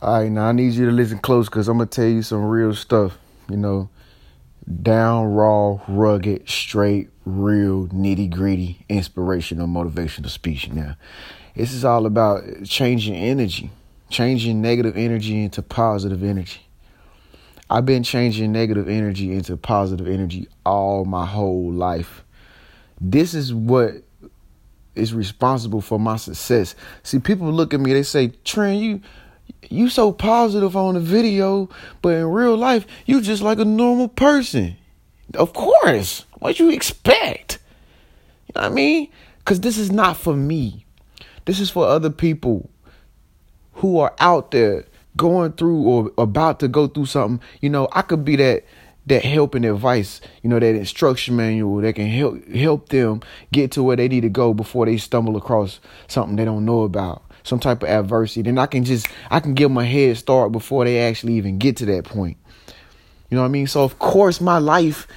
All right, now I need you to listen close because I'm going to tell you some real stuff, you know, down, raw, rugged, straight, real, nitty-gritty, inspirational, motivational speech. Now, this is all about changing energy, changing negative energy into positive energy. I've been changing negative energy into positive energy all my whole life. This is what is responsible for my success. See, people look at me, they say, Tren, you so positive on the video, but in real life, you just like a normal person. Of course. What you expect? You know what I mean? Because this is not for me. This is for other people who are out there going through or about to go through something. You know, I could be that help and advice, you know, that instruction manual that can help them get to where they need to go before they stumble across something they don't know about, some type of adversity. Then I can give them a head start before they actually even get to that point. You know what I mean? So of course my life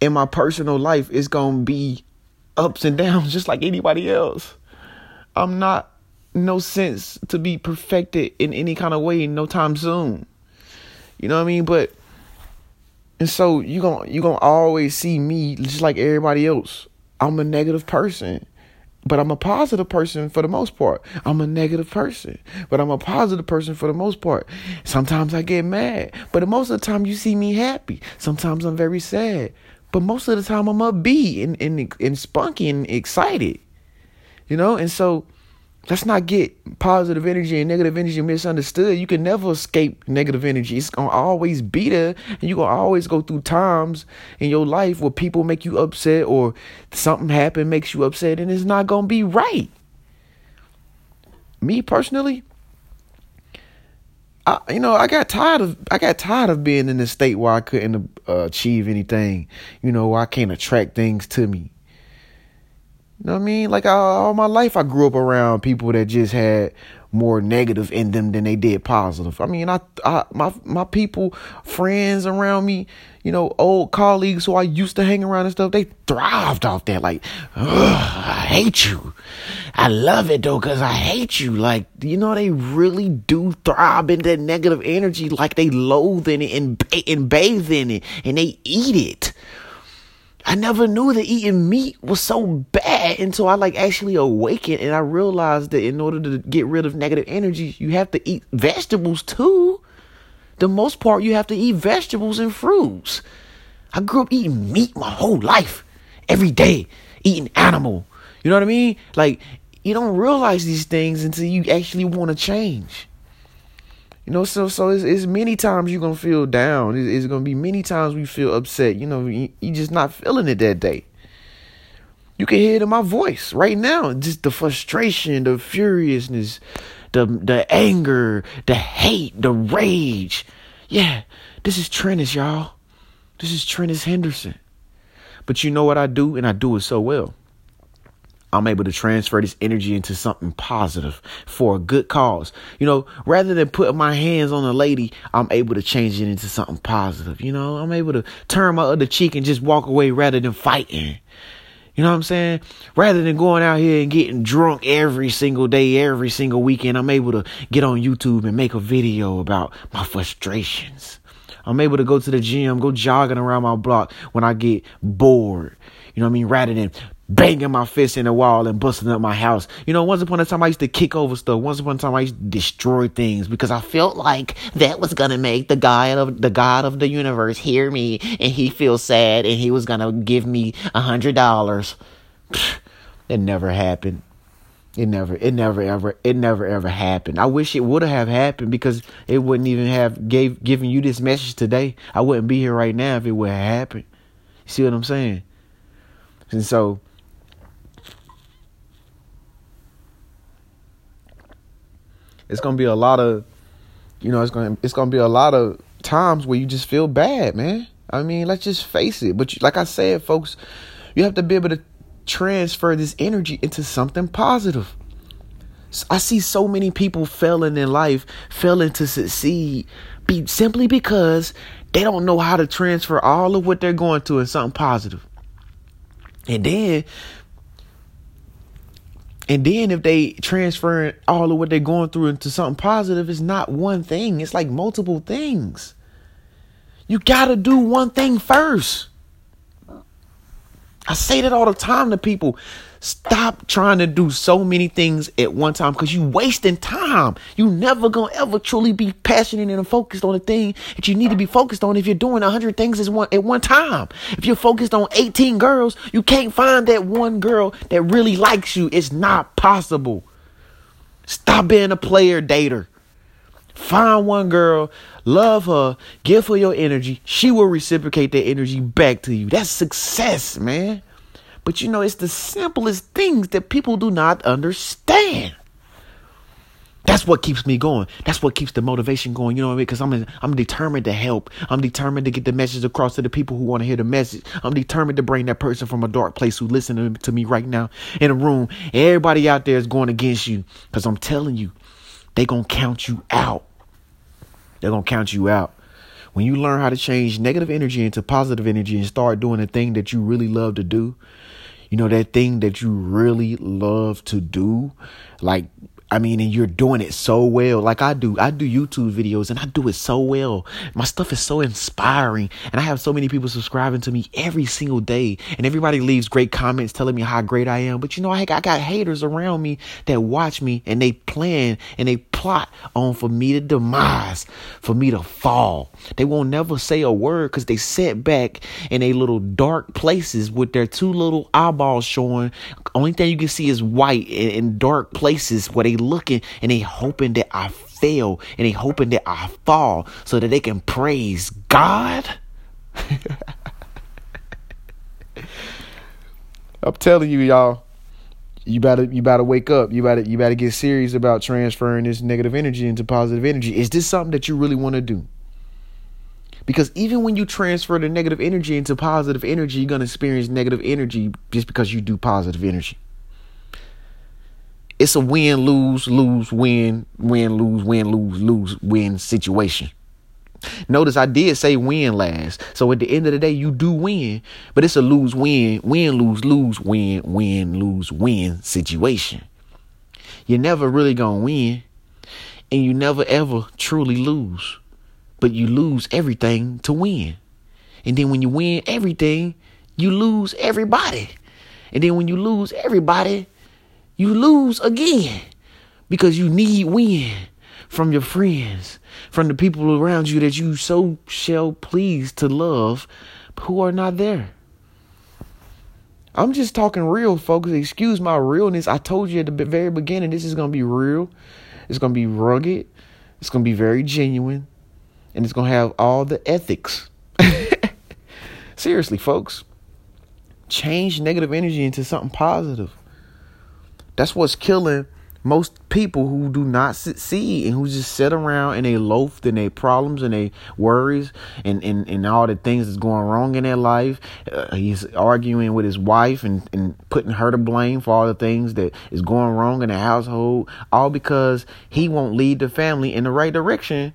and my personal life is going to be ups and downs just like anybody else. I'm not no sense to be perfected in any kind of way no time soon. You know what I mean? But and so you're gonna always see me just like everybody else. I'm a negative person, but I'm a positive person for the most part. I'm a negative person, but I'm a positive person for the most part. Sometimes I get mad, but most of the time you see me happy. Sometimes I'm very sad, but most of the time I'm upbeat and spunky and excited. You know, and so let's not get positive energy and negative energy misunderstood. You can never escape negative energy. It's going to always be there. And you're going to always go through times in your life where people make you upset or something happen makes you upset. And it's not going to be right. Me personally, I got tired of being in this state where I couldn't achieve anything. You know, where I can't attract things to me. You know what I mean? Like all my life, I grew up around people that just had more negative in them than they did positive. I mean, my people, friends around me, you know, old colleagues who I used to hang around and stuff, they thrived off that. Like, I hate you. I love it, though, because I hate you. Like, you know, they really do thrive in that negative energy. Like they loathe in it and bathe in it and they eat it. I never knew that eating meat was so bad until I actually awakened and I realized that in order to get rid of negative energy, you have to eat vegetables too. The most part, you have to eat vegetables and fruits. I grew up eating meat my whole life, every day, eating animal. You know what I mean? Like, you don't realize these things until you actually want to change. You know, so it's many times you're going to feel down. It's going to be many times we feel upset. You know, you're just not feeling it that day. You can hear it in my voice right now. Just the frustration, the furiousness, the anger, the hate, the rage. Yeah, this is Trenius, y'all. This is Trenius Henderson. But you know what I do, and I do it so well. I'm able to transfer this energy into something positive for a good cause. You know, rather than putting my hands on a lady, I'm able to change it into something positive. You know, I'm able to turn my other cheek and just walk away rather than fighting. You know what I'm saying? Rather than going out here and getting drunk every single day, every single weekend, I'm able to get on YouTube and make a video about my frustrations. I'm able to go to the gym, go jogging around my block when I get bored. You know what I mean? Rather than banging my fist in the wall and busting up my house. You know, once upon a time, I used to kick over stuff. Once upon a time, I used to destroy things because I felt like that was going to make the God of the universe hear me and he feels sad and he was going to give me $100. That never happened. It never ever happened. I wish it would have happened because it wouldn't even have given you this message today. I wouldn't be here right now if it would have happened. You see what I'm saying? And so it's going to be a lot of, you know, it's going to be a lot of times where you just feel bad, man. I mean, let's just face it. But like I said, folks, you have to be able to transfer this energy into something positive. I see so many people failing in life, failing to succeed simply because they don't know how to transfer all of what they're going through into something positive. And then And then if they transfer all of what they're going through into something positive, it's not one thing. It's like multiple things. You got to do one thing first. I say that all the time to people. Stop trying to do so many things at one time because you're wasting time. You never going to ever truly be passionate and focused on the thing that you need to be focused on if you're doing 100 things at one time. If you're focused on 18 girls, you can't find that one girl that really likes you. It's not possible. Stop being a player dater. Find one girl, love her, give her your energy. She will reciprocate that energy back to you. That's success, man. But you know, it's the simplest things that people do not understand. That's what keeps me going. That's what keeps the motivation going. You know what I mean? Because I'm determined to help. I'm determined to get the message across to the people who want to hear the message. I'm determined to bring that person from a dark place who listening to me right now in a room. Everybody out there is going against you because I'm telling you, they're going to count you out. They're going to count you out. When you learn how to change negative energy into positive energy and start doing the thing that you really love to do, you know, that thing that you really love to do, like, I mean, and you're doing it so well. Like I do YouTube videos and I do it so well. My stuff is so inspiring and I have so many people subscribing to me every single day and everybody leaves great comments telling me how great I am. But you know, I got haters around me that watch me and they plan and they plot on for me to demise, for me to fall. They won't never say a word because they sit back in their little dark places with their two little eyeballs showing. Only thing you can see is white in dark places where they looking and they hoping that I fail and they hoping that I fall so that they can praise God. I'm telling you, y'all, you better wake up. You better get serious about transferring this negative energy into positive energy. Is this something that you really want to do? Because even when you transfer the negative energy into positive energy, you're going to experience negative energy just because you do positive energy. It's a win, lose, win situation. Notice I did say win last. So at the end of the day, you do win, but it's a lose, win, lose, lose, win, win, lose, win situation. You're never really going to win and you never, ever truly lose, but you lose everything to win. And then when you win everything, you lose everybody. And then when you lose everybody, you lose again because you need win from your friends, from the people around you that you so shall please to love, who are not there. I'm just talking real, folks. Excuse my realness. I told you at the very beginning, this is going to be real. It's going to be rugged. It's going to be very genuine. And it's going to have all the ethics. Seriously, folks. Change negative energy into something positive. That's what's killing most people who do not succeed and who just sit around and they loaf and they problems and they worries and all the things that's going wrong in their life. He's arguing with his wife and putting her to blame for all the things that is going wrong in the household, all because he won't lead the family in the right direction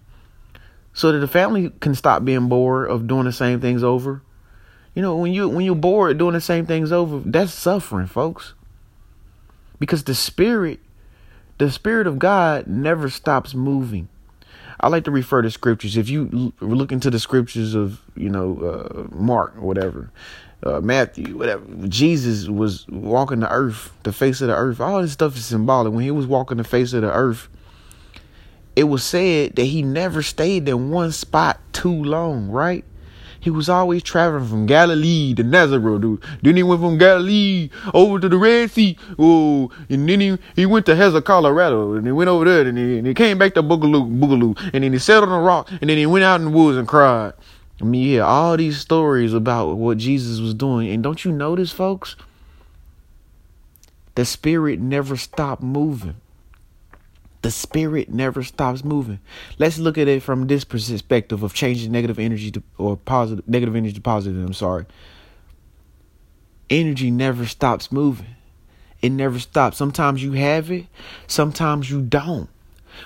so that the family can stop being bored of doing the same things over. You know, when you're bored doing the same things over, that's suffering, folks. Because the spirit of God never stops moving. I like to refer to scriptures. If you look into the scriptures of, you know, Mark or whatever, Matthew, whatever, Jesus was walking the earth, the face of the earth. All this stuff is symbolic. When he was walking the face of the earth, it was said that he never stayed in one spot too long, right? He was always traveling from Galilee to Nazareth. Dude. Then he went from Galilee over to the Red Sea. Oh, and then he went to Hezron, Colorado. And he went over there. And he came back to Boogaloo. And then he sat on a rock. And then he went out in the woods and cried. I mean, you hear all these stories about what Jesus was doing. And don't you notice, folks? The spirit never stopped moving. The spirit never stops moving. Let's look at it from this perspective of changing negative energy to or positive, negative energy to positive. I'm sorry. Energy never stops moving. It never stops. Sometimes you have it. Sometimes you don't.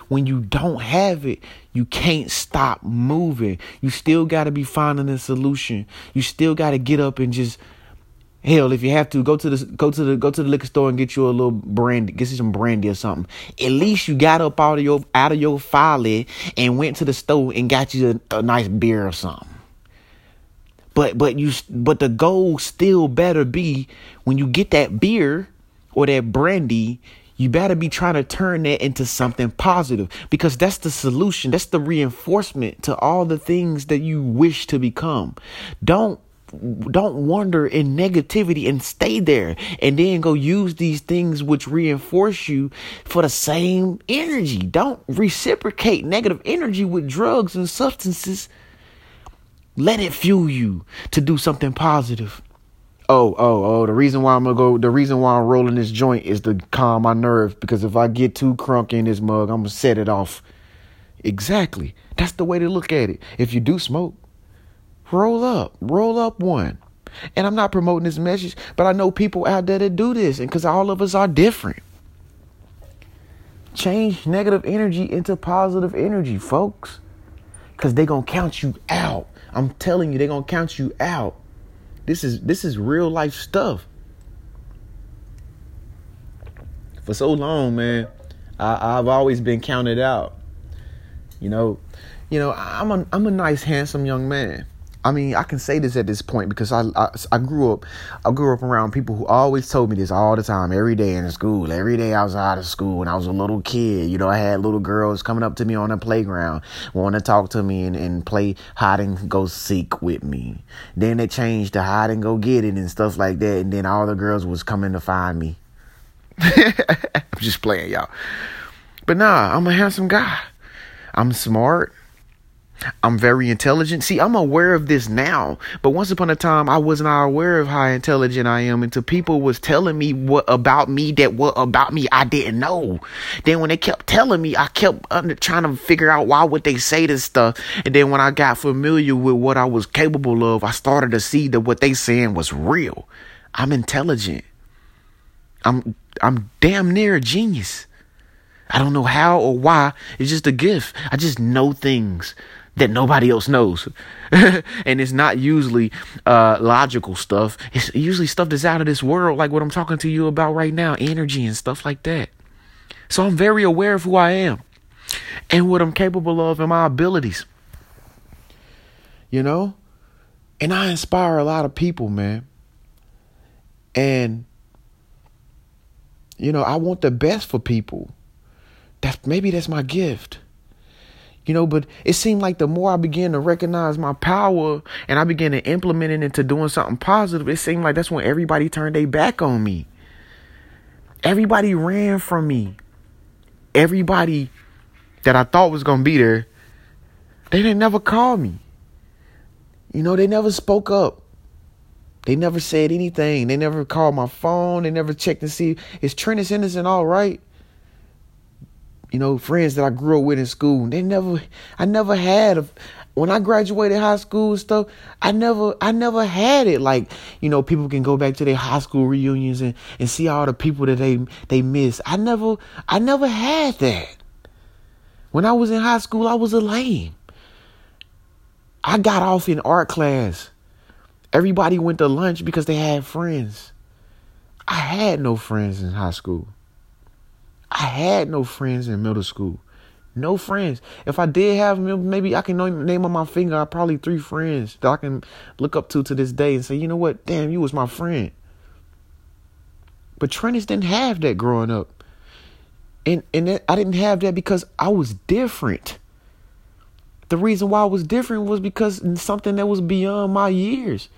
When you don't have it, you can't stop moving. You still got to be finding a solution. You still got to get up and just Hell, if you have to, go to the liquor store and get you a little brandy, get you some brandy or something. At least you got up out of your folly and went to the store and got you a nice beer or something. But the goal still better be when you get that beer or that brandy, you better be trying to turn that into something positive, because that's the solution. That's the reinforcement to all the things that you wish to become. Don't wander in negativity and stay there, and then go use these things which reinforce you for the same energy. Don't reciprocate negative energy with drugs and substances. Let it fuel you to do something positive. The reason why I'm rolling this joint is to calm my nerves, because if I get too crunk in this mug, I'm gonna set it off. Exactly. That's the way to look at it. If you do smoke, roll up one. And I'm not promoting this message, but I know people out there that do this, and because all of us are different. Change negative energy into positive energy, folks, because they're going to count you out. I'm telling you, they're going to count you out. This is real life stuff. For so long, man, I've always been counted out. You know, I'm a nice, handsome young man. I mean, I can say this at this point because I grew up around people who always told me this all the time, every day in school, every day outside of school. When I was a little kid, you know, I had little girls coming up to me on the playground, wanting to talk to me and play hide and go seek with me. Then they changed to hide and go get it and stuff like that. And then all the girls was coming to find me. I'm just playing, y'all. But nah, I'm a handsome guy. I'm smart. I'm very intelligent. See, I'm aware of this now, but once upon a time, I was not aware of how intelligent I am until people was telling me what about me I didn't know. Then when they kept telling me, I kept trying to figure out why would they say this stuff. And then when I got familiar with what I was capable of, I started to see that what they saying was real. I'm intelligent. I'm damn near a genius. I don't know how or why. It's just a gift. I just know things that nobody else knows. And it's not usually logical stuff. It's usually stuff that's out of this world, like what I'm talking to you about right now, energy and stuff like that. So I'm very aware of who I am and what I'm capable of and my abilities. You know? And I inspire a lot of people, man. And, you know, I want the best for people. Maybe that's my gift, you know, but it seemed like the more I began to recognize my power and I began to implement it into doing something positive, it seemed like that's when everybody turned their back on me. Everybody ran from me. Everybody that I thought was going to be there, they didn't never call me. You know, they never spoke up. They never said anything. They never called my phone. They never checked to see, is Trenius Henderson all right? You know, friends that I grew up with in school, when I graduated high school and stuff, I never had it. Like, you know, people can go back to their high school reunions and see all the people that they miss. I never had that. When I was in high school, I was a lame. I got off in art class. Everybody went to lunch because they had friends. I had no friends in high school. I had no friends in middle school. No friends. If I did have, maybe I can name on my finger, I probably 3 friends that I can look up to this day and say, you know what? Damn, you was my friend. But Trenius didn't have that growing up. And I didn't have that because I was different. The reason why I was different was because something that was beyond my years.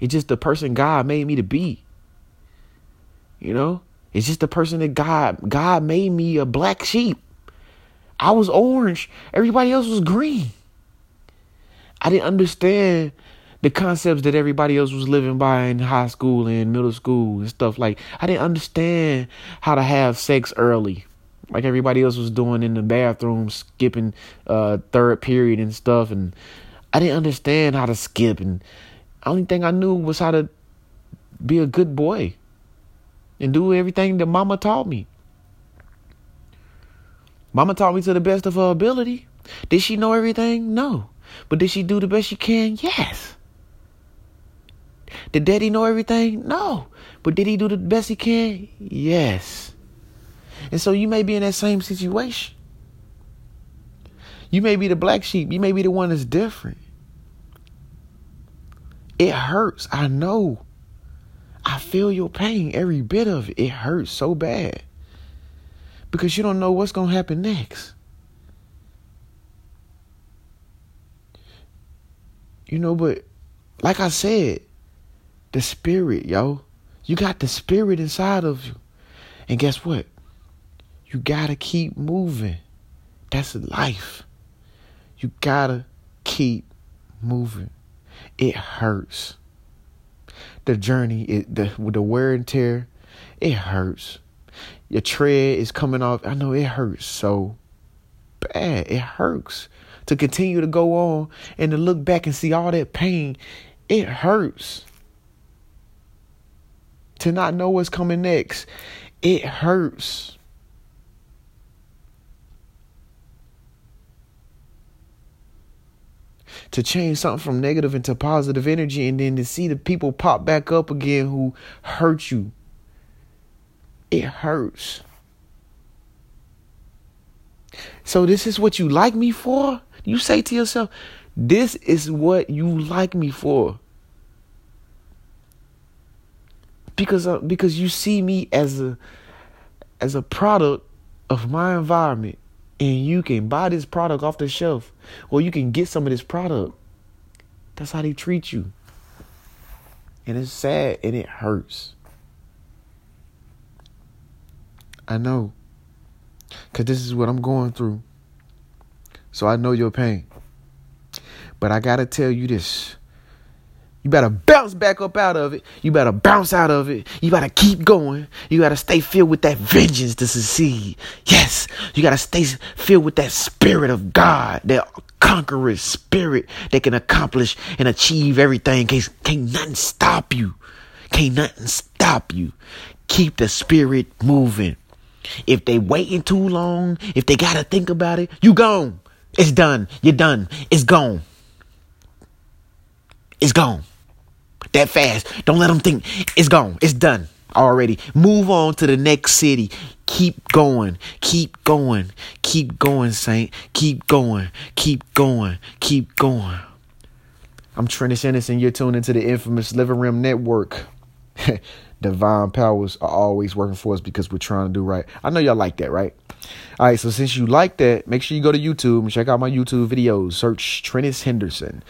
It's just the person God made me to be. You know? It's just the person that God made me a black sheep. I was orange. Everybody else was green. I didn't understand the concepts that everybody else was living by in high school and middle school and stuff. Like, I didn't understand how to have sex early, like everybody else was doing in the bathroom, skipping third period and stuff. And I didn't understand how to skip. And the only thing I knew was how to be a good boy and do everything that mama taught me. Mama taught me to the best of her ability. Did she know everything? No. But did she do the best she can? Yes. Did daddy know everything? No. But did he do the best he can? Yes. And so you may be in that same situation. You may be the black sheep. You may be the one that's different. It hurts. I know. I feel your pain, every bit of it. It hurts so bad because you don't know what's going to happen next. You know, but like I said, the spirit, yo, you got the spirit inside of you. And guess what? You got to keep moving. That's life. You got to keep moving. It hurts. The journey, the wear and tear, it hurts. Your tread is coming off. I know it hurts so bad. It hurts to continue to go on and to look back and see all that pain. It hurts. To not know what's coming next, it hurts. To change something from negative into positive energy and then to see the people pop back up again who hurt you. It hurts. So this is what you like me for? You say to yourself, this is what you like me for. Because you see me as a product of my environment. And you can buy this product off the shelf, or you can get some of this product. That's how they treat you. And it's sad and it hurts. I know. Because this is what I'm going through. So I know your pain. But I got to tell you this. You better bounce back up out of it. You better bounce out of it. You gotta keep going. You gotta stay filled with that vengeance to succeed. Yes, you gotta stay filled with that spirit of God, that conqueror spirit that can accomplish and achieve everything. Can't nothing stop you. Can't nothing stop you. Keep the spirit moving. If they waiting too long, if they gotta think about it, you gone. It's done. You're done. It's gone. It's gone. That fast. Don't let them think. It's gone. It's done already. Move on to the next city. Keep going. Keep going. Keep going, Saint. Keep going. Keep going. Keep going. I'm Trenius Henderson. You're tuned into the infamous Living Room Network. Divine powers are always working for us because we're trying to do right. I know y'all like that, right? All right, so since you like that, make sure you go to YouTube and check out my YouTube videos. Search Trenius Henderson,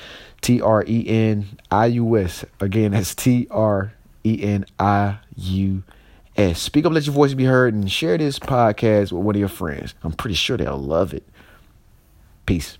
Trenius. Again, that's Trenius. Speak up, let your voice be heard, and share this podcast with one of your friends. I'm pretty sure they'll love it. Peace.